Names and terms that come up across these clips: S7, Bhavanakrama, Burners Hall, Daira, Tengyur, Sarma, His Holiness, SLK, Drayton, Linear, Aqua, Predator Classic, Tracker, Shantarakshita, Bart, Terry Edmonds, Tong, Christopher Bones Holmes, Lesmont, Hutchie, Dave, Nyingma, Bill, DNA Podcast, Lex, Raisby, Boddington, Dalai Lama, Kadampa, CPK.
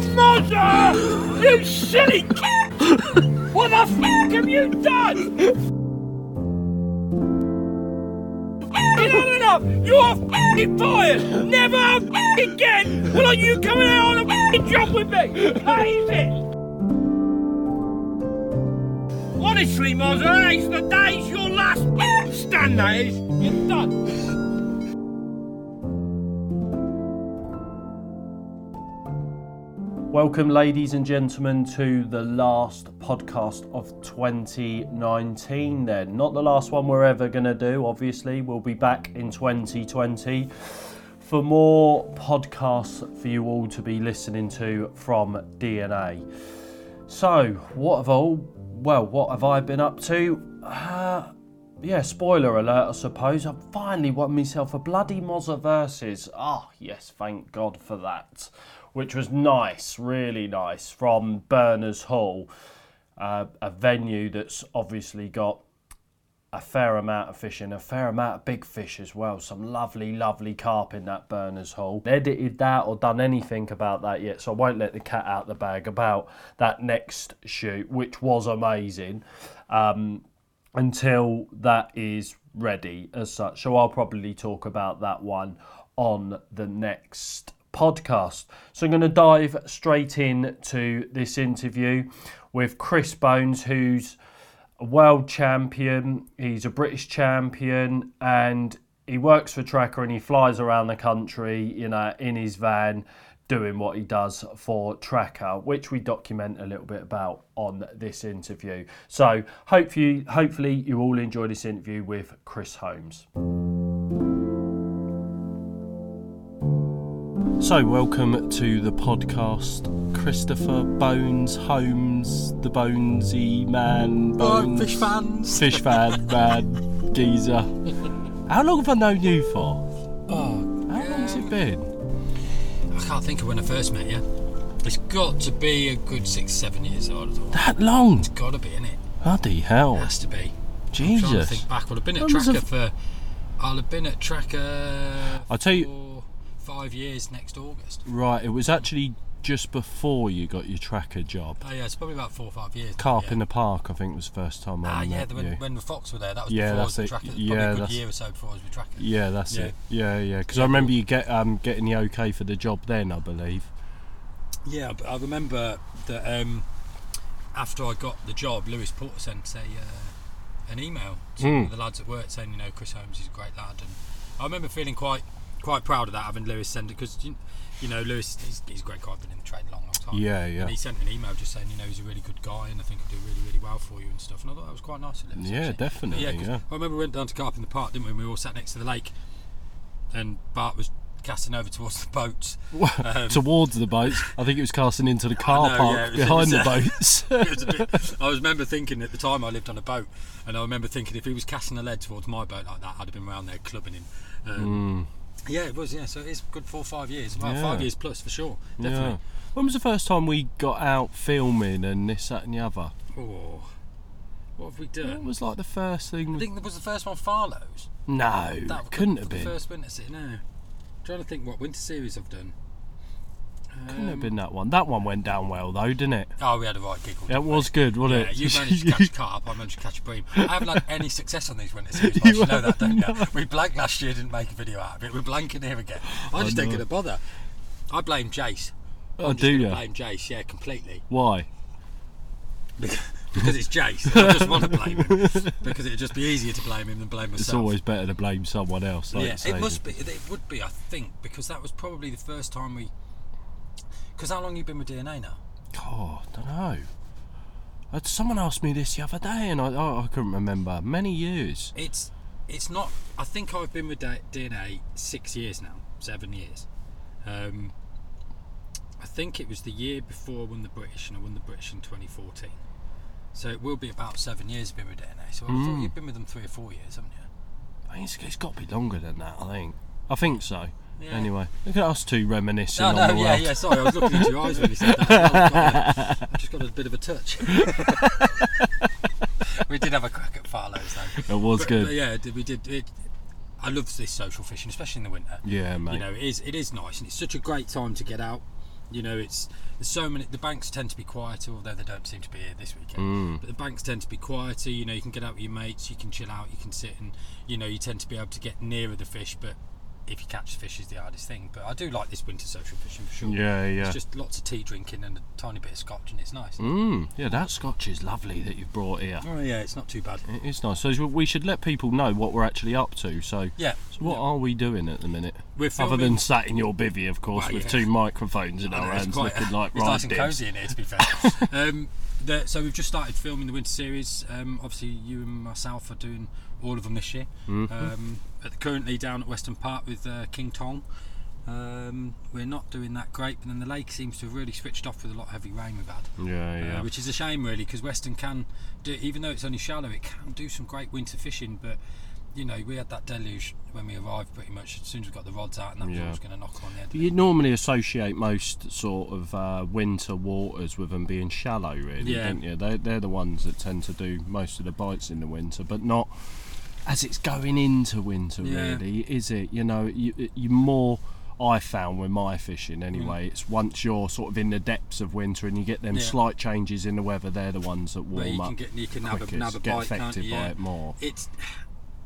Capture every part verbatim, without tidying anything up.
was Mozza! You silly kid! What the fuck have you done? Enough! You're fucking fired! Never fucking again! Will you coming out on a fucking job with me? That is it! Honestly, Mozza, today's the day's your last fucking stand, that is! You're done! Welcome, ladies and gentlemen, to the last podcast of twenty nineteen then. Not the last one we're ever going to do, obviously. We'll be back in twenty twenty for more podcasts for you all to be listening to from D N A. So, what have all, well, what have I been up to? Uh, yeah, spoiler alert, I suppose. I've finally won myself a bloody Mozza versus. Ah, oh, yes, thank God for that. Which was nice, really nice, from Burners Hall, uh, a venue that's obviously got a fair amount of fish and a fair amount of big fish as well. Some lovely, lovely carp in that Burners Hall. Edited that or done anything about that yet, so I won't let the cat out of the bag about that next shoot, which was amazing, um, until that is ready as such. So I'll probably talk about that one on the next podcast. So I'm going to dive straight in to this interview with Chris Bones, who's a world champion. He's a British champion and he works for Tracker and he flies around the country, you know, in his van doing what he does for Tracker, which we document a little bit about on this interview. So hope you, hopefully you all enjoy this interview with Chris Holmes. So, welcome to the podcast, Christopher Bones Holmes, the Bonesy man, Bones... Oh, fish fans. Fish fan, man, geezer. How long have I known you for? Oh, How um, long's it been? I can't think of when I first met you. It's got to be a good six, seven years old. That long? It's got to be, innit? Bloody hell. It has to be. Jesus. I'm trying to think back. Well, I've been at Tracker a... for... I'll have been at Tracker I'll tell you... For... five years next August. Right, it was actually just before you got your Tracker job. Oh yeah, it's probably about four or five years. Carp yeah. in the Park, I think, was the first time I ah, met yeah, the, when, you. when the Fox were there, that was yeah, before I was with Tracker. Yeah, probably a good year or so before I was with Tracker. Yeah, that's yeah. it. Yeah, yeah, because yeah, I remember you get um, getting the OK for the job then, I believe. Yeah, I remember that um, after I got the job, Lewis Porter sent a, uh, an email to mm. the lads at work saying, you know, Chris Holmes is a great lad. And I remember feeling quite... quite proud of that, having Lewis send it, because you, you know Lewis he's, he's a great guy, I've been in the trade a long long time, yeah yeah and he sent an email just saying, you know, he's a really good guy and I think he'll do really really well for you and stuff, and I thought that was quite nice of Lewis, yeah actually. definitely yeah, yeah I remember we went down to carp in the park, didn't we, and we all sat next to the lake and Bart was casting over towards the boats um, towards the boats I think it was casting into the car know, park yeah, was, behind was, the uh, boats it was a bit, I remember thinking at the time I lived on a boat and I remember thinking if he was casting a lead towards my boat like that I'd have been round there clubbing him. um, mm. Yeah, it was, yeah, so it's good four or five years, well, yeah. five years plus for sure, definitely. Yeah. When was the first time we got out filming and this, that and the other? Oh, what have we done? What was like the first thing? I think it was the first one, Farlows. No, that couldn't have been. The first winter series, no. I'm trying to think what winter series I've done. Couldn't um, have been that one. That one went down well though, didn't it? Oh, we had a right giggle. It was good, wasn't yeah, it? You managed to catch carp, I managed to catch a bream. I haven't had any success on these winter series, you, you know that, don't you? We blanked last year, didn't make a video out of it. We're blanking here again. I just I don't get a bother. I blame Jace. I'm oh, do you? I blame Jace, yeah, completely. Why? Because, because it's Jace. I just want to blame him. Because it would just be easier to blame him than blame myself. It's always better to blame someone else. Like yeah, it must be. It would be, I think, because that was probably the first time we... Because how long have you been with D N A now? Oh, I don't know. Someone asked me this the other day and I I, I couldn't remember. Many years. It's it's not... I think I've been with D N A six years now. Seven years. Um, I think it was the year before I won the British, and I won the British in twenty fourteen. So it will be about seven years I've been with D N A. So I mm. thought you've been with them three or four years, haven't you? I mean, it's, it's got to be longer than that, I think. I think so. Yeah. Anyway, look at us two reminiscing. No, no, on the yeah, world. yeah. Sorry, I was looking into your eyes when you said that. I just got a bit of a touch. We did have a crack at Farlows, though. It was but, good. But yeah, we did. It, I love this social fishing, especially in the winter. Yeah, mate. You know, it is. It is nice, and it's such a great time to get out. You know, it's there's so many. The banks tend to be quieter, although they don't seem to be here this weekend. Mm. But the banks tend to be quieter. You know, you can get out with your mates, you can chill out, you can sit, and you know, you tend to be able to get nearer the fish. But if you catch the fish is the hardest thing. But I do like this winter social fishing for sure. Yeah, yeah. It's just lots of tea drinking and a tiny bit of scotch, and it's nice. Mm. Yeah, that scotch is lovely that you've brought here. Oh yeah, it's not too bad. It's nice. So we should let people know what we're actually up to. So yeah. So what yeah. are we doing at the minute? We're filming. Other than sat in your bivvy, of course, well, with yeah. two microphones in I our know, hands, quite, looking like it's nice and cosy in here, to be fair. um, the, so we've just started filming the winter series. Um, obviously, you and myself are doing all of them this year. Mm-hmm. Um, at the, currently down at Western Park with uh, King Tong. Um, we're not doing that great, but then the lake seems to have really switched off with a lot of heavy rain we've had. Yeah, yeah. Uh, which is a shame, really, because Western can do, even though it's only shallow, it can do some great winter fishing. But you know, we had that deluge when we arrived, pretty much as soon as we got the rods out, and that yeah. was going to knock on the head. You normally associate most sort of uh, winter waters with them being shallow, really, yeah. don't you? They're, they're the ones that tend to do most of the bites in the winter, but not as it's going into winter, yeah. really, is it? You know, you, you more. I found with my fishing anyway, mm. it's once you're sort of in the depths of winter and you get them yeah. slight changes in the weather, they're the ones that warm you up. Can get, you can quickest, nab a, nab a get bite, affected yeah. by it more. It's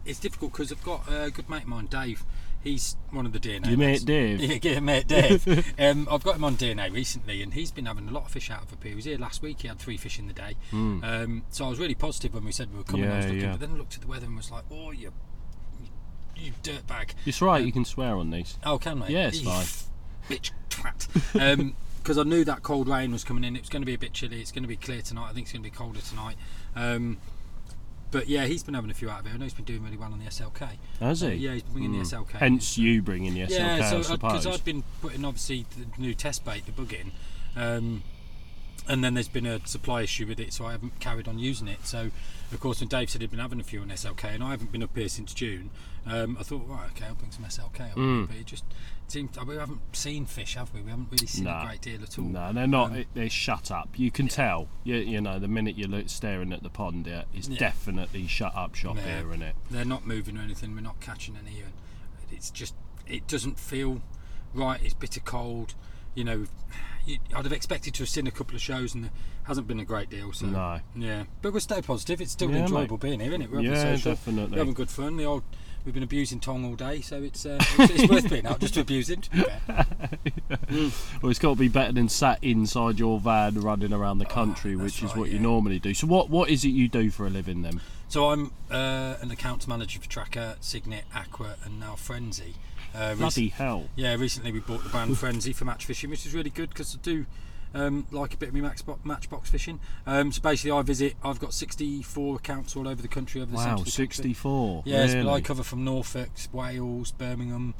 it's difficult because I've got a good mate of mine, Dave. He's one of the D N A. Your mate Dave. Yeah, yeah mate Dave. um, I've got him on D N A recently, and he's been having a lot of fish out of a pier. He was here last week. He had three fish in the day. Mm. Um, so I was really positive when we said we were coming. Yeah, I was looking, yeah. but then I looked at the weather and was like, oh, you. You dirtbag. It's right, um, you can swear on these. Oh, can they? Yeah, it's fine. Bitch, twat. Because um, I knew that cold rain was coming in. It was going to be a bit chilly. It's going to be clear tonight. I think it's going to be colder tonight. Um, but yeah, he's been having a few out of here. I know he's been doing really well on the S L K. Has he? Uh, yeah, he's bringing mm. the S L K. Hence you bringing the S L K, yeah, so I suppose. Because I've been putting, obviously, the new test bait, the bug in. Um, and then there's been a supply issue with it, so I haven't carried on using it. So, of course, when Dave said he'd been having a few on S L K, and I haven't been up here since June, um, I thought, right, okay, I'll bring some S L K up. Mm. But it just seemed, we haven't seen fish, have we? We haven't really seen no. a great deal at all. No, they're not, um, they're shut up. You can yeah. tell, you, you know, the minute you're staring at the pond, yeah, it's yeah. definitely shut up shop yeah. here, isn't it? They're not moving or anything, we're not catching any, and it's just, it doesn't feel right, it's bitter cold. You know, I'd have expected to have seen a couple of shows, and there hasn't been a great deal. So no. yeah, but we'll stay positive. It's still yeah, enjoyable mate. being here, isn't it? We're having yeah, social. definitely. We're having good fun. The old, we've been abusing Tong all day, so it's uh, it's, it's worth being out just to abuse him. To be fair. yeah. mm. Well, it's got to be better than sat inside your van running around the country, oh, which is right, what yeah. you normally do. So, what what is it you do for a living then? So I'm uh, an accounts manager for Tracker, Signet, Aqua, and now Frenzy. Uh, Bloody rec- hell! Yeah, recently we bought the brand Frenzy for match fishing, which is really good because I do um, like a bit of my matchbox fishing. Um, so basically, I visit. I've got sixty-four accounts all over the country. Over the wow, sixty-four. Yes, really? But I cover from Norfolk, Wales, Birmingham,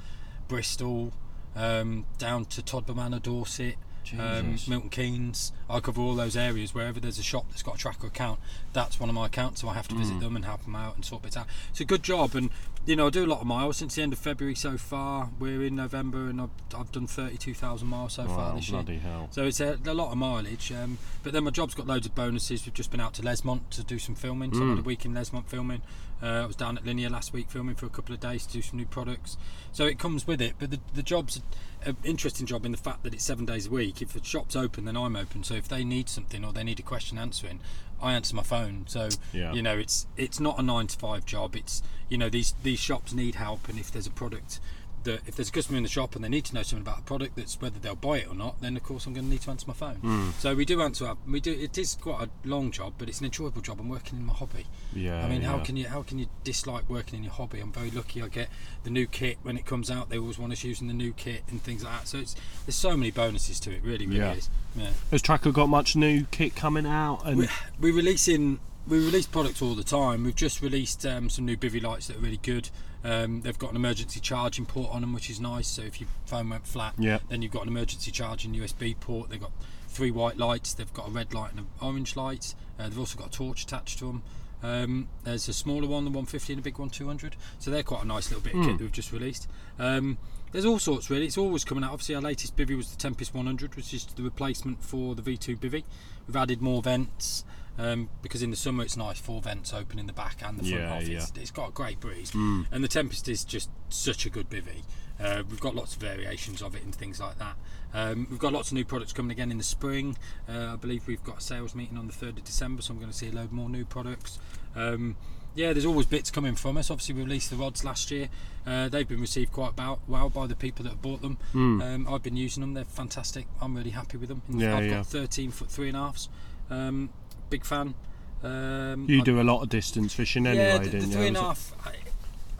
Bristol, um, down to Todborough Manor, Dorset. Um, Milton Keynes. I cover all those areas. Wherever there's a shop that's got a Tracker account, that's one of my accounts, so I have to visit mm. them and help them out and sort bits out. It's a good job, and you know, I do a lot of miles. Since the end of February so far, we're in November, and I've, I've done thirty-two thousand miles so wow, far this year. Hell. So it's a, a lot of mileage, um, but then my job's got loads of bonuses. We've just been out to Lesmont to do some filming, so mm. I had a week in Lesmont filming. Uh, I was down at Linear last week filming for a couple of days to do some new products, so it comes with it. But the, the job's an interesting job in the fact that it's seven days a week. If the shop's open, then I'm open, so if they need something or they need a question answering, I answer my phone. So yeah. you know, it's it's not a nine to five job. It's, you know, these these shops need help, and if there's a product that, if there's a customer in the shop and they need to know something about a product, that's whether they'll buy it or not, then of course I'm going to need to answer my phone. Mm. So we do answer our, we do. It is quite a long job, but it's an enjoyable job. I'm working in my hobby. Yeah. I mean, yeah. how can you how can you dislike working in your hobby? I'm very lucky. I get the new kit when it comes out. They always want us using the new kit and things like that. So it's there's so many bonuses to it. Really, really yeah. is. Yeah. Has Tracker got much new kit coming out? And we, we're releasing. We release products all the time. We've just released um, some new bivvy lights that are really good. Um, they've got an emergency charging port on them, which is nice. So if your phone went flat, yep. then you've got an emergency charging U S B port. They've got three white lights. They've got a red light and an orange light. Uh, they've also got a torch attached to them. Um, there's a smaller one, the one fifty, and a big one, two hundred. So they're quite a nice little bit of mm. kit that we've just released. Um, there's all sorts, really. It's always coming out. Obviously, our latest bivvy was the Tempest one hundred, which is the replacement for the V two bivvy. We've added more vents. Um, because in the summer it's nice, four vents open in the back and the front yeah, off. Yeah. It's, it's got a great breeze, mm. and the Tempest is just such a good bivvy. Uh, we've got lots of variations of it and things like that. Um, we've got lots of new products coming again in the spring. Uh, I believe we've got a sales meeting on the third of December, so I'm going to see a load more new products. Um, yeah, there's always bits coming from us. Obviously, we released the rods last year. Uh, they've been received quite well by the people that have bought them. Mm. Um, I've been using them. They're fantastic. I'm really happy with them. Yeah, I've yeah. got thirteen foot three and a halfs. Um, big fan. Um, you I, do a lot of distance fishing anyway, yeah, the, didn't the three you? And a half, I,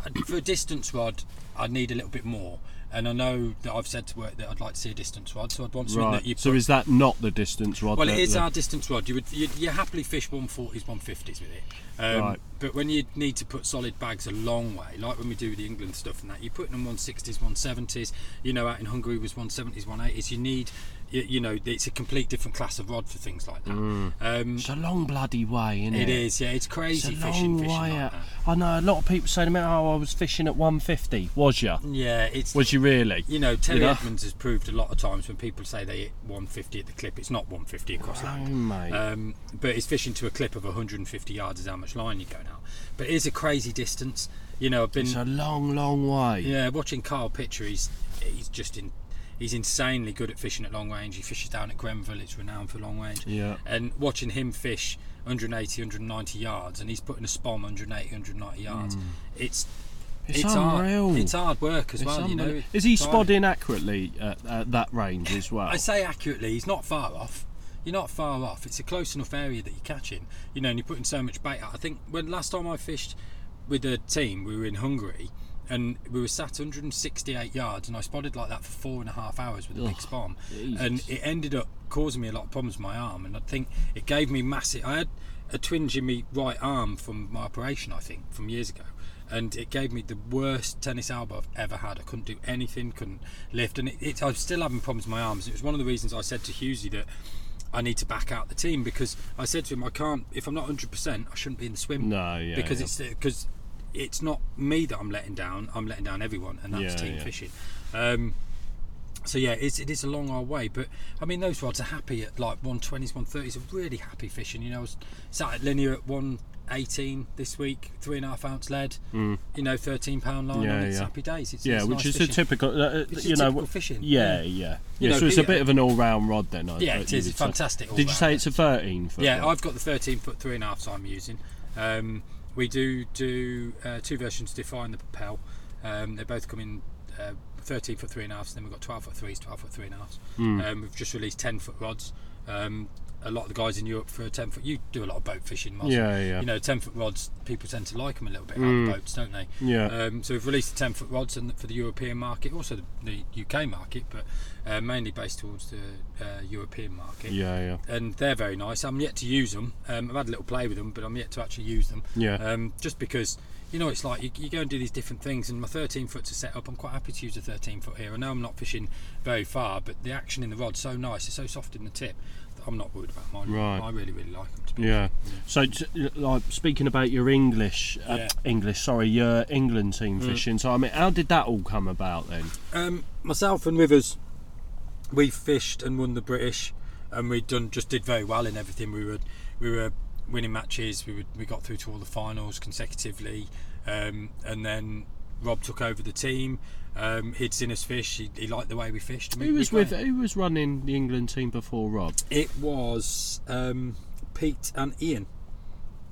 I, for a distance rod, I need a little bit more, and I know that I've said to work that I'd like to see a distance rod, so I'd want something right. that you put. So is that not the distance rod? Well, it is the... our distance rod. You would you, you happily fish one forties, one fifties with it, um, right. but when you need to put solid bags a long way, like when we do the England stuff and that, you're putting them one sixties, one seventies. You know, out in Hungary was one seventies, one eighties. You need, you, you know, it's a complete different class of rod for things like that. Mm. Um, it's a long bloody way, isn't it? It is, yeah. It's crazy it's a fishing, long fishing way like that. I know a lot of people say to me, "Oh, I was fishing at one fifty." Was you? Yeah, it's. Was you really? You know, Terry you know? Edmonds has proved a lot of times when people say they hit one fifty at the clip, it's not one fifty across oh, land. Mate. Um, but it's fishing to a clip of one hundred fifty yards is how much line you're going out. But it is a crazy distance. You know, I've been. It's a long, long way. Yeah, watching Carl Pitcher, he's he's just in. He's insanely good at fishing at long range. He fishes down at Grenville, it's renowned for long range. Yeah. And watching him fish one eighty, one ninety yards, and he's putting a spom one eighty, one ninety yards, mm. it's. It's, it's unreal. Hard. It's hard work as it's well, you know. Is he spotting accurately at, at that range as well? I say accurately, he's not far off. You're not far off. It's a close enough area that you're catching, you know, and you're putting so much bait out. I think when last time I fished with the team, we were in Hungary, and we were sat one sixty-eight yards, and I spotted like that for four and a half hours with a oh, big spom, geez. And it ended up causing me a lot of problems with my arm, and I think it gave me massive. I had a twinge in my right arm from my operation, I think, from years ago. And it gave me the worst tennis elbow I've ever had. I couldn't do anything, couldn't lift, and it, it, I was still having problems with my arms. It was one of the reasons I said to Husey that I need to back out the team, because I said to him, I can't, if I'm not one hundred percent, I shouldn't be in the swim. No, yeah, because yeah. it's because it's not me that I'm letting down. I'm letting down everyone, and that's yeah, team yeah. fishing. Um, so yeah, it's, it is a long old way, but I mean, those rods are happy at like one twenties, one thirties. Are really happy fishing. You know, I was sat at Linear at one. eighteen this week, three and a half ounce lead, mm. you know, thirteen pound line yeah, on its yeah. happy days. It's, yeah, it's which nice is fishing. a typical, uh, it's you a know, typical fishing. Yeah, yeah. yeah. yeah know, so it's Peter, a bit of an all-round rod then. I yeah, it is. It's fantastic. Did you say it's a thirteen foot? Yeah, rod? I've got the thirteen foot three and a half so I'm using. Um, we do do uh, two versions to define the Propel. Um, they both come in uh, thirteen foot three and a half, and then we've got twelve foot threes, twelve foot three and a half. Mm. Um, we've just released ten foot rods. Um, a lot of the guys in Europe for a ten foot, you do a lot of boat fishing, Mozza. Yeah, yeah. You know, ten foot rods, people tend to like them a little bit out mm. of boats, don't they? Yeah. Um, so we've released the ten foot rods and for the European market, also the, the U K market, but uh, mainly based towards the uh, European market. Yeah, yeah. And they're very nice. I'm yet to use them. Um, I've had a little play with them, but I'm yet to actually use them. Yeah. Um, just because, you know, it's like you, you go and do these different things, and my thirteen foot's a set up. I'm quite happy to use a thirteen foot here. I know I'm not fishing very far, but the action in the rod's so nice, it's so soft in the tip. I'm not worried about mine. Right. I really, really like them. To be yeah. honest. Yeah. So, t- like speaking about your English, uh, yeah. English, sorry, your England team mm. fishing. So, I mean, how did that all come about then? Um, myself and Rivers, we fished and won the British, and we done just did very well in everything. We were we were winning matches. We were, we got through to all the finals consecutively, um, and then Rob took over the team. Um, he'd seen us fish. He, he liked the way we fished. I mean, who was with? Who was running the England team before Rob? It was um, Pete and Ian.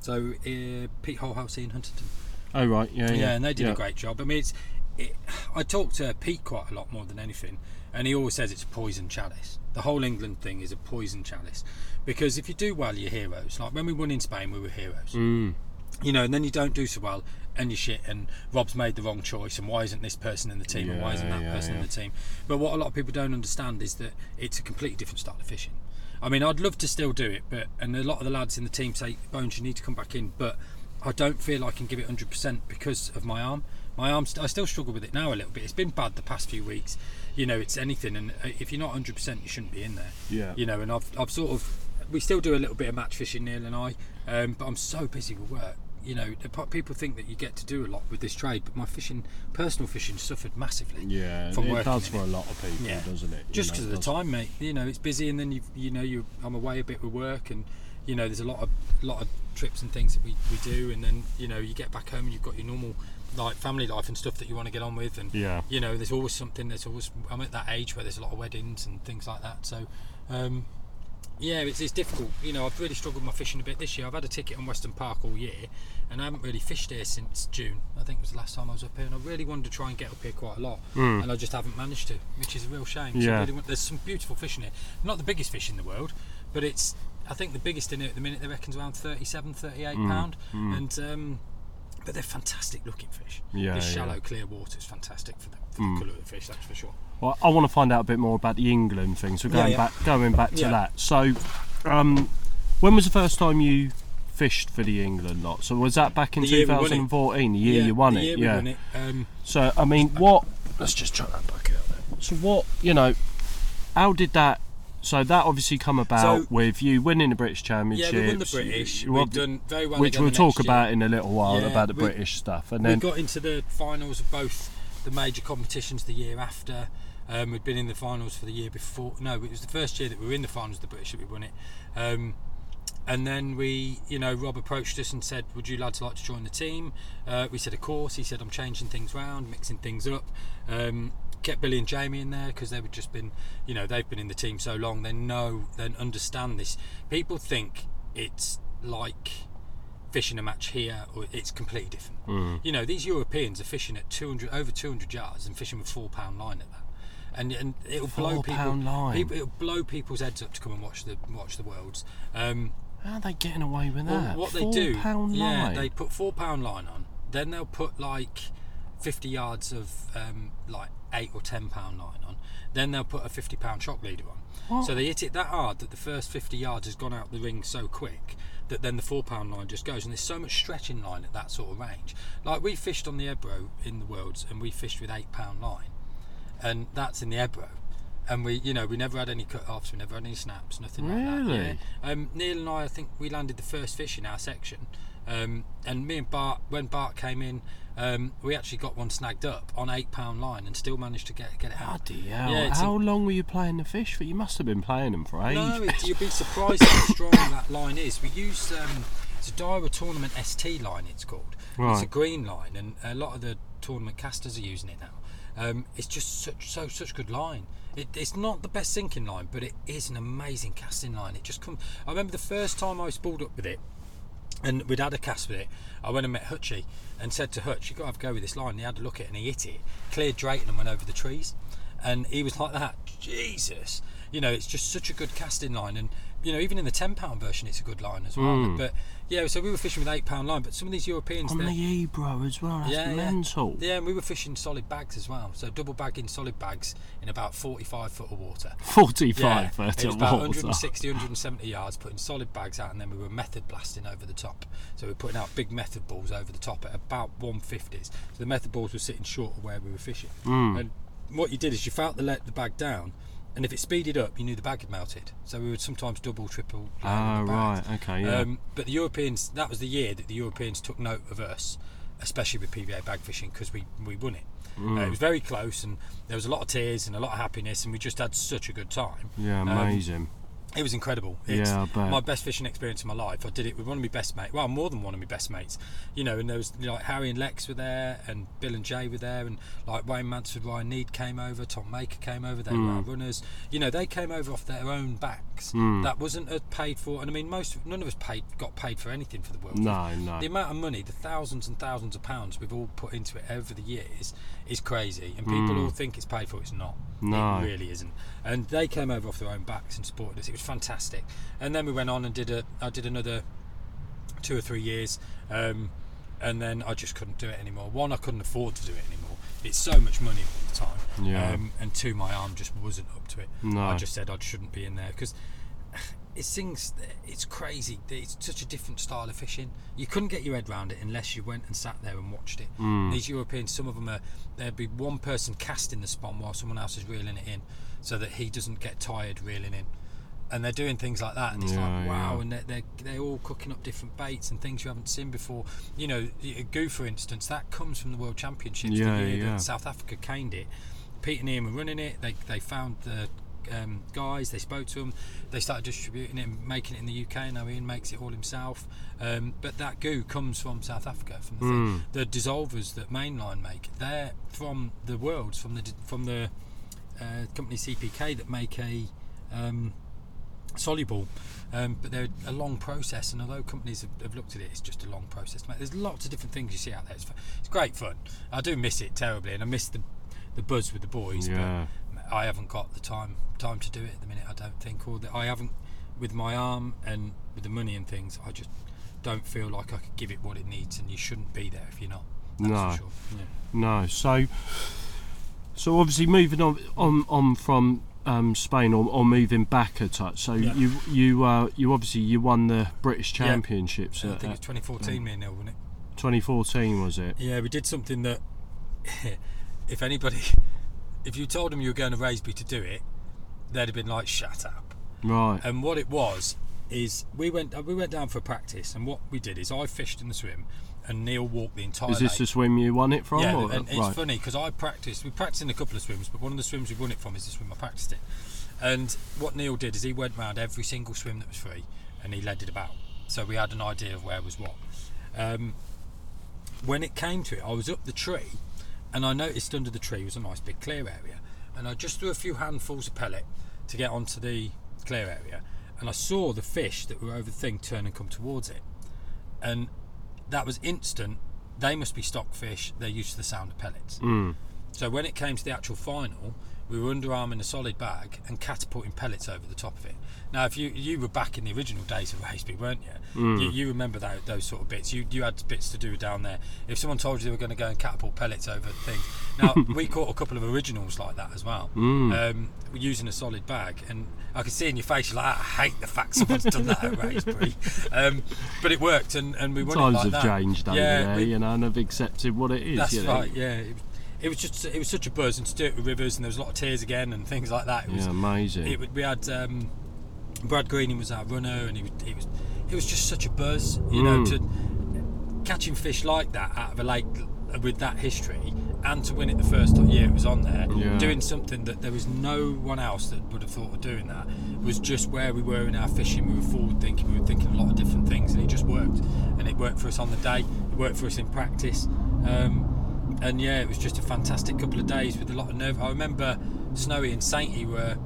So uh, Pete Hullhouse, Ian Huntington. Oh right, yeah, yeah. Yeah, and they did yeah. a great job. I mean, it's. It, I talked to Pete quite a lot more than anything, and he always says it's a poison chalice. The whole England thing is a poison chalice, because if you do well, you're heroes. Like when we won in Spain, we were heroes. Mm. You know, and then you don't do so well, and you shit, and Rob's made the wrong choice, and why isn't this person in the team, yeah, and why isn't that yeah, person yeah. in the team? But what a lot of people don't understand is that it's a completely different style of fishing. I mean, I'd love to still do it, but and a lot of the lads in the team say, Bones, you need to come back in, but I don't feel I can give it one hundred percent because of my arm. My arm, st- I still struggle with it now a little bit. It's been bad the past few weeks. You know, it's anything, and if you're not one hundred percent, you shouldn't be in there. Yeah. You know, and I've, I've sort of... We still do a little bit of match fishing, Neil and I, um, but I'm so busy with work. You know, people think that you get to do a lot with this trade, but my fishing, personal fishing, suffered massively. Yeah, from it does for it. a lot of people, yeah. doesn't it? Just because of the time, mate. You know, it's busy, and then you, you know, you I'm away a bit with work, and you know, there's a lot of lot of trips and things that we, we do, and then you know, you get back home and you've got your normal like family life and stuff that you want to get on with, and yeah. you know, there's always something. There's always I'm at that age where there's a lot of weddings and things like that. So, um, yeah, it's, it's difficult. You know, I've really struggled with my fishing a bit this year. I've had a ticket on Western Park all year, and I haven't really fished here since June. I think it was the last time I was up here, and I really wanted to try and get up here quite a lot, mm. and I just haven't managed to, which is a real shame. Yeah. I really want, there's some beautiful fishing here. Not the biggest fish in the world, but it's. I think the biggest in here at the minute, they reckon's around thirty-seven, thirty-eight mm, pound, mm. and um, but they're fantastic looking fish. Yeah, the shallow, yeah. clear water is fantastic for the, for mm. the colour of the fish, that's for sure. Well, I want to find out a bit more about the England thing, so going yeah, yeah. back, going back to yeah. that. So, um, when was the first time you fished for the England lot? So was that back in twenty fourteen, the year yeah, you won it? Yeah. Won it. Um, so I mean, what? Let's just chuck that bucket out there. So what? You know, how did that? So that obviously come about so, with you winning the British Championships. Yeah, we won the British. We've done very well, which we'll talk year. about in a little while yeah, about the we, British stuff. And then we got into the finals of both the major competitions the year after. Um, we'd been in the finals for the year before. No, it was the first year that we were in the finals of the British that we won it. Um, and then we, you know, Rob approached us and said, "Would you lads like to join the team?" Uh, we said, "Of course." He said, "I'm changing things round, mixing things up." Um, kept Billy and Jamie in there because they've just been, you know, they've been in the team so long, they know, they understand this. People think it's like fishing a match here, or it's completely different. Mm. You know, these Europeans are fishing at two hundred, over two hundred yards, and fishing with four pound line at that. And, and it'll blow people, people. It'll blow people's heads up to come and watch the watch the worlds. Um, How are they getting away with that? Well, what four they do, pound yeah, line. They put four pound line on. Then they'll put like fifty yards of um, like eight or ten pound line on. Then they'll put a fifty pound shock leader on. What? So they hit it that hard that the first fifty yards has gone out the ring so quick that then the four pound line just goes. And there's so much stretching line at that sort of range. Like we fished on the Ebro in the worlds, and we fished with eight pound line, and that's in the Ebro. And we, you know, we never had any cut-offs, we never had any snaps, nothing really? like that. Really? Yeah. Um, Neil and I, I think we landed the first fish in our section. Um, and me and Bart, when Bart came in, um, we actually got one snagged up on eight pound line and still managed to get get it out. Bloody hell. Yeah, how a, long were you playing the fish for? You must have been playing them for ages. No, it, you'd be surprised how strong that line is. We use, um, it's a Daira Tournament S T line, it's called. Right. It's a green line, and a lot of the tournament casters are using it now. Um, it's just such so such good line. It, it's not the best sinking line, but it is an amazing casting line. It just comes. I remember the first time I was spooled up with it, and we'd had a cast with it. I went and met Hutchie and said to Hutch, "You've got to have a go with this line." And he had a look at it, and he hit it, cleared Drayton, and went over the trees. And he was like, "That Jesus, you know, it's just such a good casting line." And you know, even in the ten pound version, it's a good line as well. Mm. But yeah, so we were fishing with eight pound line, but some of these Europeans... On the Ebro as well, that's yeah, mental. Yeah. yeah, and we were fishing solid bags as well. So double bagging solid bags in about forty-five foot of water. forty-five foot of water? It was about one hundred sixty, one hundred seventy yards, putting solid bags out, and then we were method blasting over the top. So we were putting out big method balls over the top at about one fifties. So the method balls were sitting short of where we were fishing. Mm. And what you did is you felt the let the bag down, and if it speeded up, you knew the bag had melted. So we would sometimes double, triple. Oh, uh, right, okay, yeah. Um, but the Europeans, that was the year that the Europeans took note of us, especially with P V A bag fishing, because we, we won it. Mm. Uh, it was very close, and there was a lot of tears and a lot of happiness, and we just had such a good time. Yeah, amazing. Um, it was incredible. It's yeah, I bet. My best fishing experience of my life. I did it with one of my best mates. Well, more than one of my best mates. You know, and there was, like, Harry and Lex were there, and Bill and Jay were there, and, like, Wayne Mansford, Ryan Need came over, Tom Maker came over, they mm. were our runners. You know, they came over off their own backs. Mm. That wasn't a paid for, and I mean, most, none of us paid, got paid for anything for the world. No, no. The amount of money, the thousands and thousands of pounds we've all put into it over the years is crazy, and people mm. all think it's paid for, it's not. No. It really isn't. And they came over off their own backs and supported us. It was fantastic. And then we went on and did a I did another two or three years, um, and then I just couldn't do it anymore. One, I couldn't afford to do it anymore. It's so much money all the time. Yeah. Um, and two, my arm just wasn't up to it. No. I just said I shouldn't be in there, because it's things, it's crazy. It's such a different style of fishing. You couldn't get your head around it unless you went and sat there and watched it. Mm. These Europeans, some of them are, there'd be one person casting the spawn while someone else is reeling it in, so that he doesn't get tired reeling in. And they're doing things like that, and it's yeah, like, wow, yeah. and they're, they're, they're all cooking up different baits and things you haven't seen before. You know, a goo, for instance, that comes from the World Championships. Yeah, the year yeah. that South Africa caned it, Pete and Ian were running it, they they found the um, guys, they spoke to them, they started distributing it and making it in the U K. Now Ian makes it all himself, um, but that goo comes from South Africa, from the, mm. thing. The dissolvers that Mainline make, they're from the worlds, from the from the uh, company C P K that make a um, soluble, um, but they're a long process, and although companies have, have looked at it, it's just a long process. There's lots of different things you see out there. It's, it's great fun. I do miss it terribly, and I miss the the buzz with the boys, yeah. but I haven't got the time time to do it at the minute, I don't think, or that I haven't with my arm and with the money and things. I just don't feel like I could give it what it needs, and you shouldn't be there if you're not. That's no, for sure. yeah. no. So, so obviously moving on on, on from um, Spain, or, or moving back a touch. So yeah. you you uh, you obviously you won the British Championships. Yeah. At, I think it was twenty fourteen. Um, me and Neil, wasn't it? twenty fourteen was it? Yeah, we did something that. If anybody, if you told them you were going to Raisby to do it, they'd have been like, shut up. Right. And what it was is we went we went down for practice, and what we did is I fished in the swim and Neil walked the entire lake. Is this lake. The swim you won it from? Yeah, or? And it's right. funny because I practiced, we practiced in a couple of swims, but one of the swims we won it from is the swim I practiced in. And what Neil did is he went round every single swim that was free and he led it about. So we had an idea of where was what. Um, when it came to it, I was up the tree, and I noticed under the tree was a nice big clear area, and I just threw a few handfuls of pellet to get onto the clear area, and I saw the fish that were over the thing turn and come towards it, and that was instant. They must be stockfish, they're used to the sound of pellets. Mm. So when it came to the actual final, we were underarming a solid bag and catapulting pellets over the top of it. Now, if you you were back in the original days of Raisby, weren't you? Mm. You, you remember that, those sort of bits. You you had bits to do down there. If someone told you they were going to go and catapult pellets over things. Now, we caught a couple of originals like that as well, mm. um, using a solid bag. And I could see in your face, you're like, I hate the fact someone's done that at Raisby. Um, but it worked, and, and we won Times it like that. Times have changed over yeah, there, we, you know, and have accepted what it is. That's you know? right, yeah. It, It was just, it was such a buzz, and to do it with Rivers, and there was a lot of tears again and things like that. It was yeah, amazing. It, we had um, Brad Greening was our runner, and he was, he was, it was just such a buzz, you mm. know, to catching fish like that out of a lake with that history, and to win it the first year it was on there, yeah. doing something that there was no one else that would have thought of doing. That was just where we were in our fishing. We were forward thinking, we were thinking a lot of different things, and it just worked, and it worked for us on the day, it worked for us in practice. Um, And yeah, it was just a fantastic couple of days with a lot of nerve. I remember Snowy and Sainty were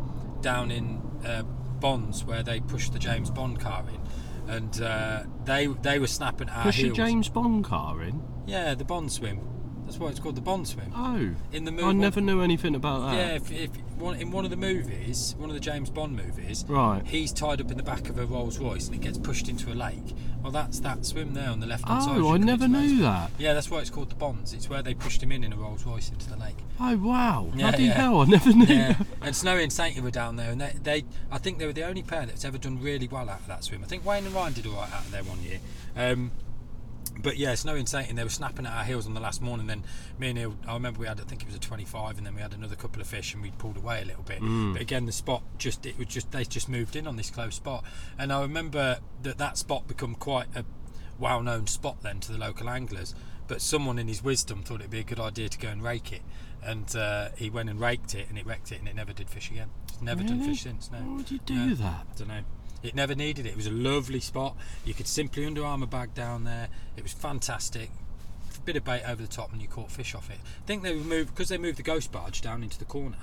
down in uh, Bonds where they pushed the James Bond car in, and uh, they they were snapping at our Push heels. Push the James Bond car in? Yeah, the Bond swim. That's why it's called the Bond swim. Oh, in the movie, I never knew anything about that. Yeah, if, if one, in one of the movies, one of the James Bond movies, right, he's tied up in the back of a Rolls Royce and he gets pushed into a lake. Well, that's that swim there on the left hand oh, side. Oh, I never knew that. Yeah, that's why it's called the Bonds. It's where they pushed him in in a Rolls Royce into the lake. Oh wow! Yeah, bloody yeah. hell, I never knew. Yeah. That. And Snowy and Sainty were down there, and they, they, I think they were the only pair that's ever done really well out of that swim. I think Wayne and Ryan did all right out of there one year. Um, But yeah, Snowy and Sainty, they were snapping at our heels on the last morning. Then me and Neil, I remember we had, I think it was a twenty-five, and then we had another couple of fish, and we pulled away a little bit. Mm. But again, the spot just, it was just, they just moved in on this close spot. And I remember that that spot become quite a well-known spot then to the local anglers. But someone in his wisdom thought it'd be a good idea to go and rake it. And uh, he went and raked it, and it wrecked it, and it never did fish again. It's never really? done fish since, no. Why would you do no, that? I don't know. It never needed it. It was a lovely spot. You could simply underarm a bag down there. It was fantastic. A bit of bait over the top, and you caught fish off it. I think they moved, because they moved the ghost barge down into the corner,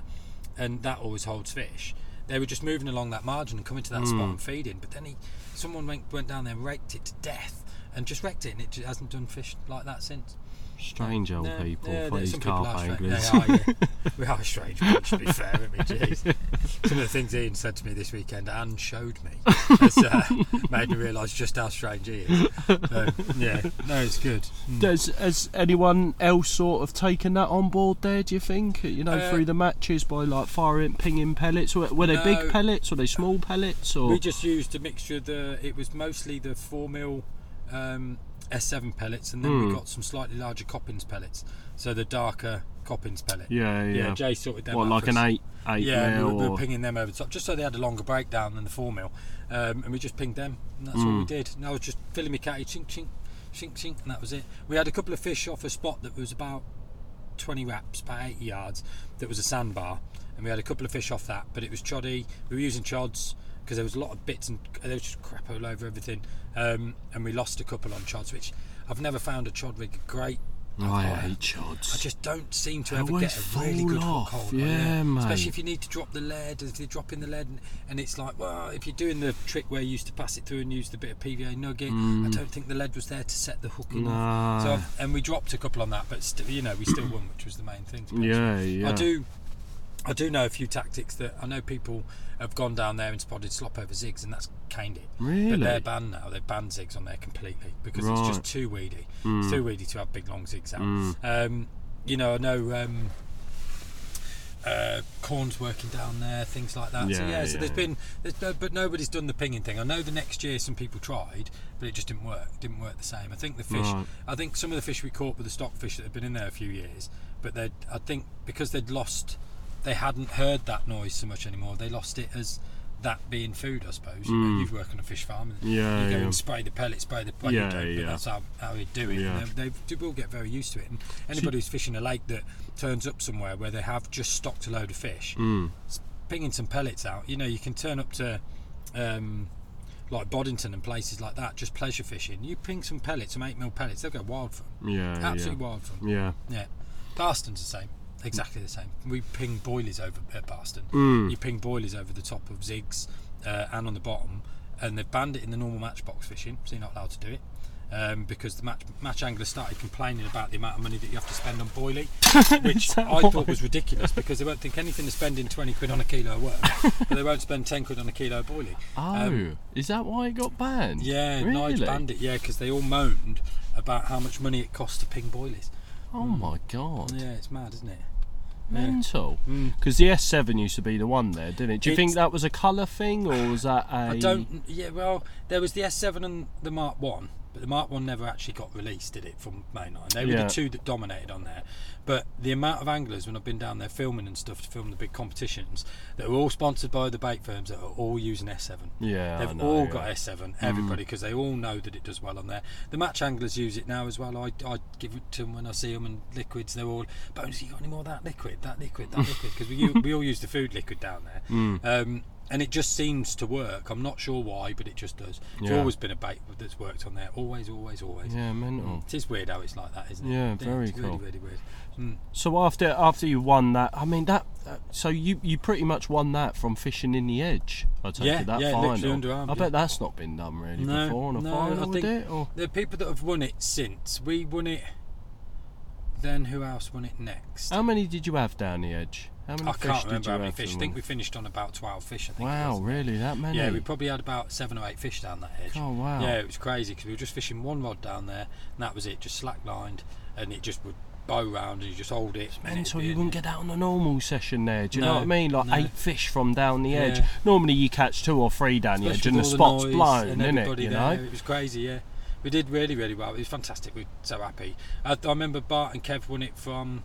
and that always holds fish. They were just moving along that margin and coming to that mm. spot and feeding. But then he, someone went, went down there and raked it to death and just wrecked it, and it just hasn't done fish like that since. Strange old no, people yeah, for these carp anglers. They are, yeah. We are strange, but to be fair, aren't we? Jeez. Some of the things Ian said to me this weekend and showed me has uh, made me realise just how strange he is. So, yeah, no, it's good. Mm. Does, has anyone else sort of taken that on board there, do you think? You know, uh, through the matches by like firing, pinging pellets? Were, were they no, big pellets? Were they small pellets? Or? We just used a mixture of the, it was mostly the four mil. Um, S seven pellets, and then mm. we got some slightly larger Coppins pellets, so the darker Coppins pellet. Yeah, yeah. Yeah, Jay sorted them. What, like an eight, eight yeah, mil? Yeah, we were pinging them over the top, just so they had a longer breakdown than the four mil, um, and we just pinged them, and that's mm. what we did. And I was just filling my caddy, chink, chink, chink, chink, and that was it. We had a couple of fish off a spot that was about twenty wraps about eighty yards that was a sandbar, and we had a couple of fish off that, but it was choddy. We were using chods because there was a lot of bits and there was just crap all over everything, um, and we lost a couple on chods, which I've never found a chod rig great. Oh, I hate chods. I just don't seem to I ever get a really good off. hook hold. Yeah, mate. Especially if you need to drop the lead, if you drop in the lead, and, and it's like, well, if you're doing the trick where you used to pass it through and use the bit of P V A nugget, mm. I don't think the lead was there to set the hook in. Nah. So I've, and we dropped a couple on that, but st- you know, we still won, which was the main thing. To yeah, yeah. I do, I do know a few tactics that I know people have gone down there and spotted slop over zigs, and that's caned it. Really? But they're banned now. They've banned zigs on there completely because right. it's just too weedy. Mm. It's too weedy to have big long zigs out. Mm. Um, you know, I know um, uh, corn's working down there, things like that. Yeah, so yeah, yeah. so there's been, there's no, but nobody's done the pinging thing. I know the next year some people tried, but it just didn't work. It didn't work the same. I think the fish. Right. I think some of the fish we caught were the stockfish that had been in there a few years, but they, I think, because they'd lost. They hadn't heard that noise so much anymore. They lost it as that being food, I suppose. Mm. You know, you work on a fish farm, and yeah, you go yeah. and spray the pellet, spray the pellet, yeah, you don't, but yeah. that's how, how you do it. Yeah. And they, they will get very used to it. And anybody who's fishing a lake that turns up somewhere where they have just stocked a load of fish, mm. pinging some pellets out, you know, you can turn up to um, like Boddington and places like that, just pleasure fishing. You ping some pellets, some eight mil pellets, they'll go wild for them. Yeah, Absolutely yeah. wild for them. Yeah. Yeah. Barston's the same. Exactly the same. We ping boilies over at Barston. Mm. You ping boilies over the top of zigs uh, and on the bottom, and they've banned it in the normal matchbox fishing, so you're not allowed to do it um, because the match match anglers started complaining about the amount of money that you have to spend on boilie, which I boy? thought was ridiculous because they won't think anything of spending twenty quid on a kilo of work, but they won't spend ten quid on a kilo of boilie. Oh, um, is that why it got banned? Yeah, really? Nige banned it, yeah, because they all moaned about how much money it costs to ping boilies. Oh mm. my God. Yeah, it's mad, isn't it? Mental, because yeah. mm. the S seven used to be the one there, didn't it? Do you it's, think that was a colour thing, or was that a? I don't. Yeah, well, there was the S seven and the Mark One, but the Mark One never actually got released, did it? From Mainline, they were yeah. the two that dominated on there. But the amount of anglers when I've been down there filming and stuff to film the big competitions that are all sponsored by the bait firms that are all using S seven. Yeah, they've know, all yeah. got S seven. Everybody, because mm. they all know that it does well on there. The match anglers use it now as well. I, I give it to them when I see them, and liquids. They're all, Bones, you got any more of that liquid? That liquid? That liquid? Because we we all use the food liquid down there. Mm. Um, and it just seems to work. I'm not sure why, but it just does. It's yeah. always been a bait that's worked on there. Always, always, always. Yeah, mental. It is weird how it's like that, isn't it? Yeah, very it's cool. Really, really weird. Mm. So after after you won that, I mean that. Uh, so you you pretty much won that from fishing in the edge. I take yeah, it that yeah, final. Underarm, I bet yeah. that's not been done really no, before on a no, final. I think it, or? The people that have won it since we won it. Then who else won it next? How many did you have down the edge? How many I fish can't remember did you how many fish. I think we finished on about twelve fish. I think wow, really? That many? Yeah, we probably had about seven or eight fish down that edge. Oh, wow. Yeah, it was crazy because we were just fishing one rod down there, and that was it, just slack lined, and it just would bow round, and you just hold it. It's mental, you wouldn't get that on a normal session there, do you no, know what I mean? Like no. eight fish from down the edge. Yeah. Normally you catch two or three down the edge, and the spot's blown, isn't it? You know? It was crazy, yeah. We did really, really well. It was fantastic. We were so happy. I, I remember Bart and Kev won it from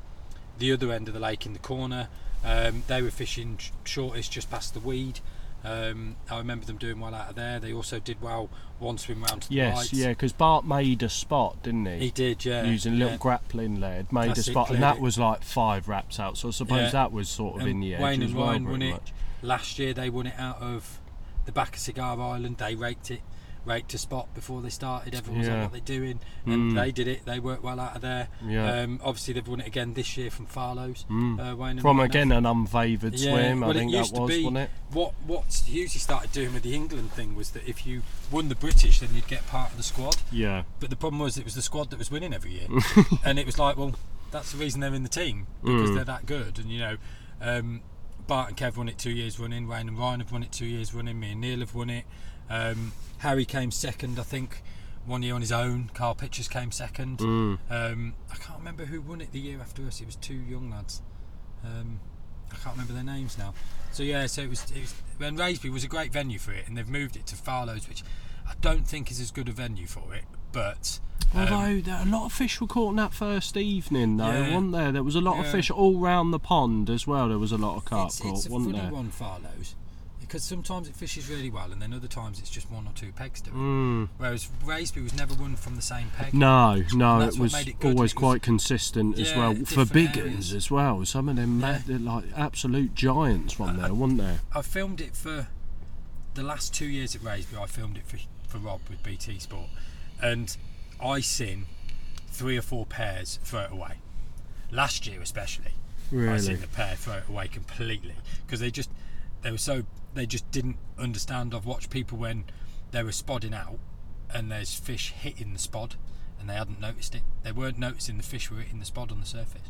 the other end of the lake in the corner. Um, they were fishing shortest just past the weed. Um, I remember them doing well out of there. They also did well one swim round to the yes, lights. Yes, yeah, because Bart made a spot, didn't he? He did, yeah. Using a little yeah. grappling lead, made That's a spot, it, and that it. was like five wraps out. So I suppose yeah. that was sort of and in the edge Wayne as well. Wayne and Ryan won it. Much. Last year they won it out of the back of Cigar Island. They raked it. Rate to spot before they started, everyone was yeah. like what they're doing, and mm. they did it, they worked well out of there. Yeah. Um, obviously, they've won it again this year from Farlows. Mm. Uh, Wayne from again an unvavoured yeah. swim, well, I think that was, be, wasn't it? What what usually started doing with the England thing was that if you won the British, then you'd get part of the squad. Yeah. But the problem was, it was the squad that was winning every year, and it was like, well, that's the reason they're in the team because mm. they're that good, and you know, um, Bart and Kev won it two years running, Wayne and Ryan have won it two years running, me and Neil have won it. Um, Harry came second, I think, one year on his own. Carl Pitchers came second. Mm. Um, I can't remember who won it the year after us. It was two young lads. Um, I can't remember their names now. So yeah, so it was. It was and Raisby was a great venue for it, and they've moved it to Farlows, which I don't think is as good a venue for it, but. Although um, there, a lot of fish were caught in that first evening, though, yeah, weren't there? There was a lot yeah. of fish all round the pond as well. There was a lot of carp it's, caught, it's a wasn't funny there? One Farlows. because sometimes it fishes really well and then other times it's just one or two pegs to it. Mm. Whereas Raisby was never one from the same peg. No, no, it was always quite consistent as well. For big ones as well. Some of them, they're like absolute giants one there, weren't they? I filmed it for the last two years at Raisby. I filmed it for, for Rob with B T Sport. And I seen three or four pairs throw it away. Last year especially. Really? I seen the pair throw it away completely because they just they were so they just didn't understand. I've watched people when they were spodding out and there's fish hitting the spod and they hadn't noticed it. They weren't noticing the fish were hitting the spod on the surface.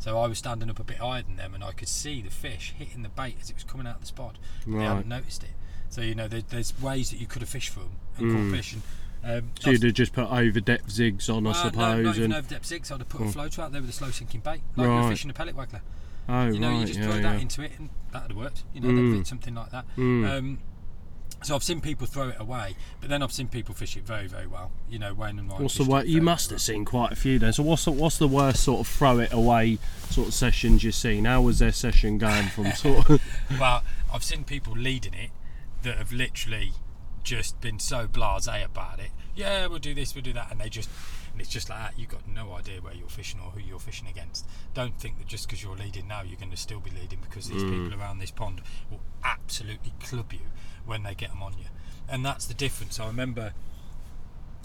So I was standing up a bit higher than them and I could see the fish hitting the bait as it was coming out of the spod. Right. They hadn't noticed it. So you know there, there's ways that you could have fished for them and mm. caught fish. And Um, so you'd have just put over depth zigs on, uh, I suppose. No, not even over depth zigs. I'd have put oh. a floater out there with a slow sinking bait, like right. you're fishing a pellet waggler. Oh, you know, right. you just yeah, throw yeah. that into it, and that'd have worked. You know, mm. they'd fit something like that. Mm. Um, so I've seen people throw it away, but then I've seen people fish it very, very well. You know, Wayne and Ryan. What's the way, You must have seen quite a few then. So what's the, what's the worst sort of throw it away sort of sessions you've seen? How was their session going from sort of? Well, I've seen people leading it that have literally just been so blasé about it. Yeah, we'll do this, we'll do that, and they just and it's just like that. You've got no idea where you're fishing or who you're fishing against. Don't think that just because you're leading now, you're going to still be leading, because these mm. people around this pond will absolutely club you when they get them on you, and that's the difference. I remember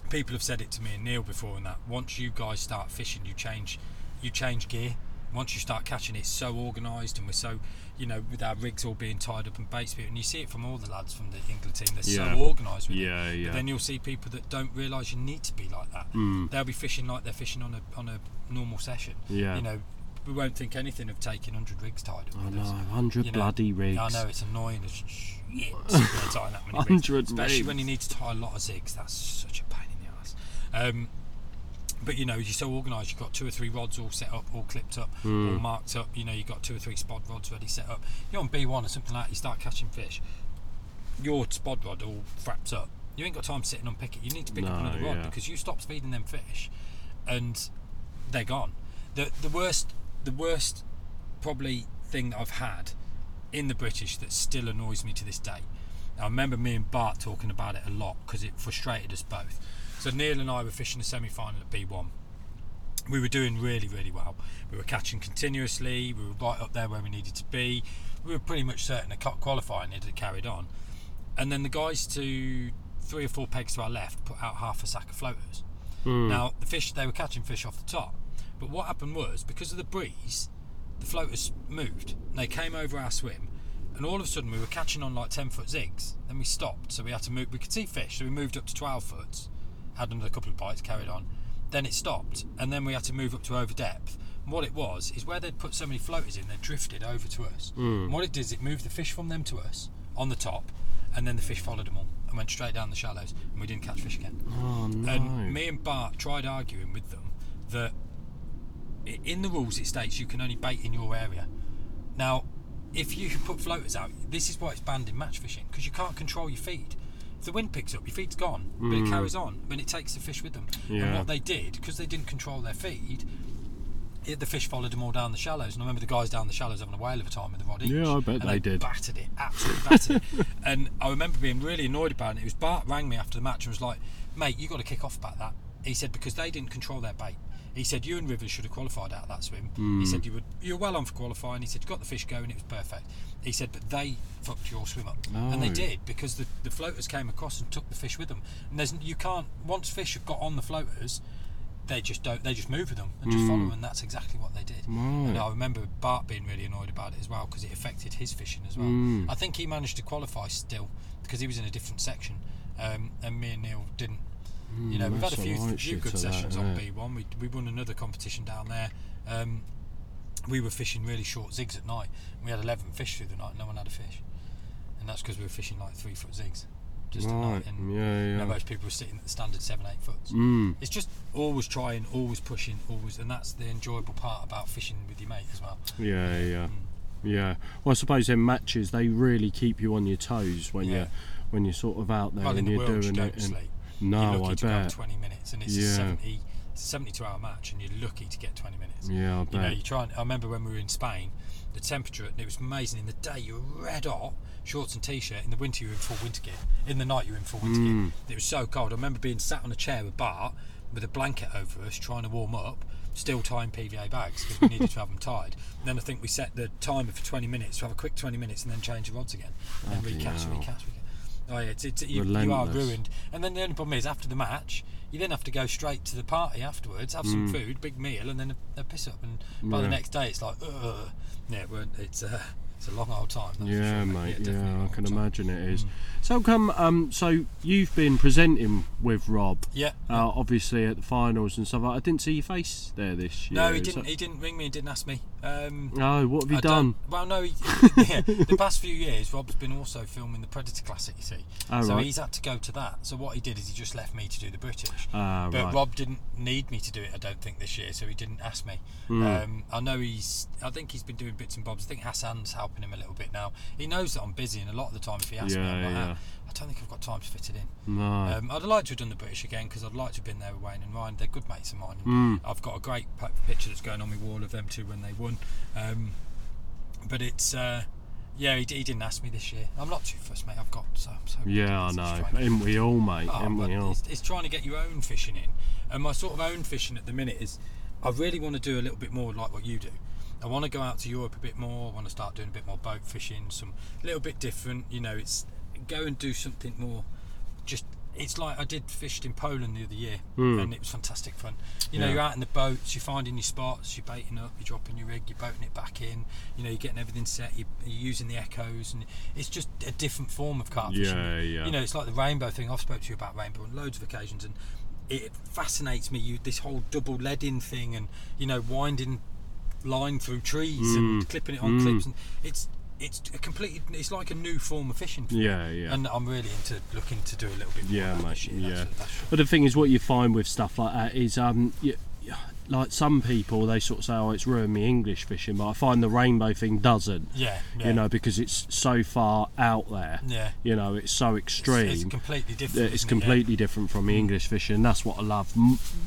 people have said it to me and Neil before, and that once you guys start fishing, you change, you change gear. Once you start catching, it's so organised, and we're so, you know, with our rigs all being tied up and baits, and you see it from all the lads from the England team, they're yeah. so organised with yeah, it. Yeah. But then you'll see people that don't realise you need to be like that. Mm. They'll be fishing like they're fishing on a on a normal session. Yeah. You know, we won't think anything of taking one hundred rigs tied up. I know, one hundred you know, bloody rigs. I know, it's annoying as shit tying that many rigs. one hundred Especially rigs. When you need to tie a lot of zigs, that's such a pain in the ass. Um, But you know, you're so organised. You've got two or three rods all set up, all clipped up, mm. all marked up. You know, you've got two or three spod rods ready set up. You're on B one or something like that. You start catching fish. Your spod rod all fraps up. You ain't got time sitting on picket. You need to pick no, up another rod yeah. because you stop feeding them fish, and they're gone. the The worst, the worst, probably thing that I've had in the British that still annoys me to this day. I remember me and Bart talking about it a lot because it frustrated us both. So Neil and I were fishing the semi-final at B one. We were doing really, really well. We were catching continuously. We were right up there where we needed to be. We were pretty much certain a qualifying had carried on. And then the guys to three or four pegs to our left put out half a sack of floaters. Mm. Now, the fish, they were catching fish off the top. But what happened was, because of the breeze, the floaters moved. They came over our swim. And all of a sudden, we were catching on like ten-foot zigs. Then we stopped, so we had to move. We could see fish, so we moved up to twelve-foots. Had another couple of bites, carried on, then it stopped, and then we had to move up to over depth. And what it was is where they'd put so many floaters in, they drifted over to us. Mm. And what it did is it moved the fish from them to us on the top, and then the fish followed them all and went straight down the shallows, and we didn't catch fish again. Oh, no. And me and Bart tried arguing with them that in the rules it states you can only bait in your area. Now, if you put floaters out, this is why it's banned in match fishing, because you can't control your feed. The wind picks up, your feed's gone, but mm. it carries on, but it takes the fish with them. Yeah. And what they did, because they didn't control their feed, it, the fish followed them all down the shallows. And I remember the guys down the shallows having a whale of a time with the rod each. Yeah, I bet and they, they did. Battered it, absolutely battered it. And I remember being really annoyed about it. It was Bart rang me after the match and was like, "Mate, you got to kick off about that." He said, "Because they didn't control their bait." He said, "You and Rivers should have qualified out of that swim." Mm. He said, you were you're well on for qualifying. He said, "You got the fish going, it was perfect." He said, "But they fucked your swim up." No. And they did, because the, the floaters came across and took the fish with them. And there's you can't, once fish have got on the floaters, they just don't, they just move with them and just mm. follow them, and that's exactly what they did. No. And I remember Bart being really annoyed about it as well, because it affected his fishing as well. Mm. I think he managed to qualify still, because he was in a different section, um, and me and Neil didn't. You know, mm, we've had a few, a few good sessions that, yeah. on B one. We we won another competition down there. Um, we were fishing really short zigs at night. We had eleven fish through the night. No one had a fish, and that's because we were fishing like three foot zigs just right. at night. And yeah, yeah. You know, most people were sitting at the standard seven, eight foots. Mm. It's just always trying, always pushing, always, and that's the enjoyable part about fishing with your mate as well. Yeah, yeah, mm. yeah. Well, I suppose in matches they really keep you on your toes when yeah. you when you're sort of out there well, and in the you're world, doing you don't it. Sleep. No, I bet. twenty minutes, and it's yeah. seventy it's a seventy-two hour match and you're lucky to get twenty minutes. Yeah, I'll bet. You know, you try and, I remember when we were in Spain, the temperature, it was amazing. In the day you were red hot, shorts and t-shirt. In the winter you were in full winter gear. In the night you were in full winter mm. gear. It was so cold. I remember being sat on a chair with Bart with a blanket over us trying to warm up, still tying P V A bags because we needed to have them tied. And then I think we set the timer for twenty minutes to have a quick twenty minutes and then change the rods again and recast, recast, recast. Oh yeah, it's, it's, you, you are ruined. And then the only problem is after the match you then have to go straight to the party afterwards, have mm. some food, big meal, and then a, a piss up, and by yeah. the next day it's like ugh. Yeah, it's a, it's a long old time. Yeah, sure, mate. Yeah, yeah I can imagine time. It is. Mm. So come, um, so you've been presenting with Rob. Yeah. Uh, obviously at the finals and stuff. I didn't see your face there this year. No, he didn't. That... He didn't ring me. He didn't ask me. Um, no, what have you I done? Well, no. He, yeah, the past few years, Rob's been also filming the Predator Classic. You see. Oh, so right. He's had to go to that. So what he did is he just left me to do the British. Ah, but right. Rob didn't need me to do it. I don't think this year. So he didn't ask me. Mm. Um, I know he's. I think he's been doing bits and bobs. I think Hassan's helping him a little bit now. He knows that I'm busy, and a lot of the time if he asks yeah, me, I'm like, yeah. I don't think I've got time to fit it in. No. Um, I'd like to have done the British again because I'd like to have been there with Wayne and Ryan. They're good mates of mine. Mm. I've got a great picture that's going on my wall of them two when they won. Um, but it's uh, yeah, he, he didn't ask me this year. I'm not too fussed, mate. I've got so. so yeah, I know. Ain't we all, mate? Oh, Ain't we all? It's, it's trying to get your own fishing in, and my sort of own fishing at the minute is I really want to do a little bit more like what you do. I want to go out to Europe a bit more. I want to start doing a bit more boat fishing, some a little bit different. You know, it's go and do something more. Just it's like I did fished in Poland the other year, mm. and it was fantastic fun. You know, yeah. you're out in the boats, you're finding your spots, you're baiting up, you're dropping your rig, you're boating it back in. You know, you're getting everything set. You're, you're using the echoes, and it's just a different form of carp fishing. Yeah, yeah. You know, it's like the rainbow thing. I've spoke to you about rainbow on loads of occasions, and it fascinates me. You this whole double leading thing, and you know, winding line through trees mm. and clipping it on mm. clips, and it's it's a completely it's like a new form of fishing for yeah me. yeah and I'm really into looking to do a little bit more yeah mate fishing, yeah that's, that's but the thing is what you find with stuff like that is um you, like some people they sort of say oh it's ruined me English fishing, but I find the rainbow thing doesn't yeah, yeah. you know, because it's so far out there, yeah you know, it's so extreme, it's, it's completely different it's completely it? yeah. different from the English fishing. That's what I love.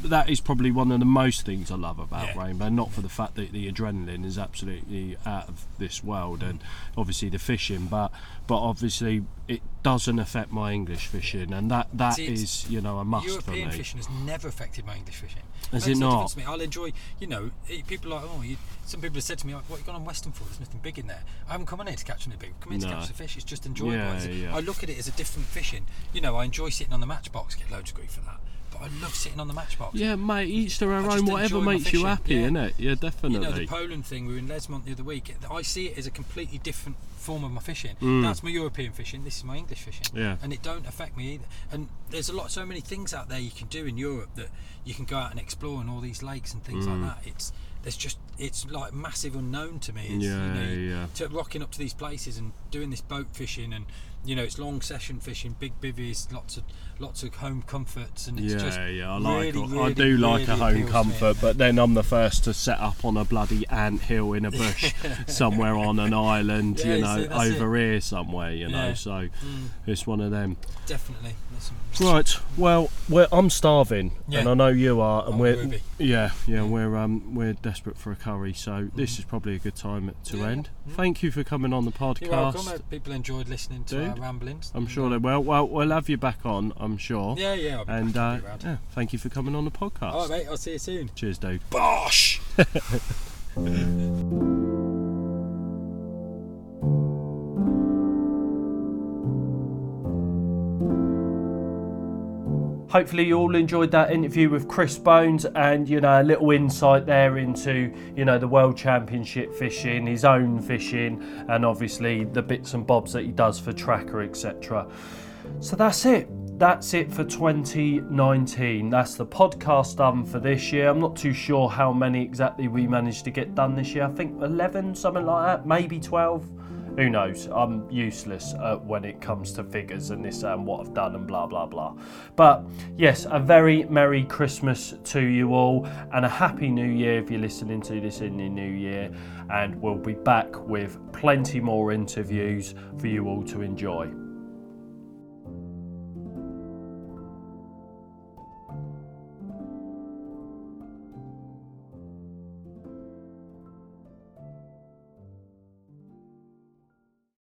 That is probably one of the most things I love about yeah. rainbow, not for the fact that the adrenaline is absolutely out of this world mm. and obviously the fishing, but but obviously it doesn't affect my English fishing, and that that See, is you know a must European for me. European fishing has never affected my English fishing. Has it not? To me. I'll enjoy. You know, people are like oh, you, some people have said to me, like, "What you gone on Western for? There's nothing big in there." I haven't come on here to catch anything big. I've come here no. to catch the fish. It's just enjoyable. Yeah, it's, yeah. I look at it as a different fishing. You know, I enjoy sitting on the matchbox. Get loads of grief for that. I love sitting on the matchbox. Yeah, mate, each their own, whatever makes you happy, yeah. innit? Yeah, definitely. You know, the Poland thing, we were in Lesmont the other week, I see it as a completely different form of my fishing. Mm. That's my European fishing, this is my English fishing. Yeah. And it don't affect me either. And there's a lot, so many things out there you can do in Europe that you can go out and explore, and all these lakes and things mm. like that. It's there's just, it's like massive unknown to me. It's, yeah, you know, yeah. Rocking up to these places and doing this boat fishing and, you know, it's long session fishing, big bivvies, lots of lots of home comforts, and it's yeah, just yeah, I like really, really, I do like really a home comfort, but then I'm the first to set up on a bloody anthill in a bush somewhere on an island, yeah, you know, so over it. here somewhere, you know. Yeah. So mm. it's one of them. Definitely. Some... Right. Well, we're, I'm starving, yeah. and I know you are, and oh, we're Ruby. yeah, yeah, yeah. we're um, we're desperate for a curry, so mm. this is probably a good time to yeah. end. Mm. Thank you for coming on the podcast. You're welcome. People enjoyed listening to. Dude. Ramblings. I'm sure they will. Well, we'll have you back on, I'm sure. Yeah, yeah. And uh, yeah, thank you for coming on the podcast. All right, mate. I'll see you soon. Cheers, Dave. Bosh! Hopefully you all enjoyed that interview with Chris Bones, and you know a little insight there into you know the World Championship fishing, his own fishing, and obviously the bits and bobs that he does for Tracker, et cetera. So that's it. That's it for twenty nineteen. That's the podcast done for this year. I'm not too sure how many exactly we managed to get done this year. I think eleven, something like that, maybe twelve. Who knows? I'm useless uh, when it comes to figures and this and what I've done and blah, blah, blah. But yes, a very Merry Christmas to you all and a Happy New Year if you're listening to this in the new year. And we'll be back with plenty more interviews for you all to enjoy.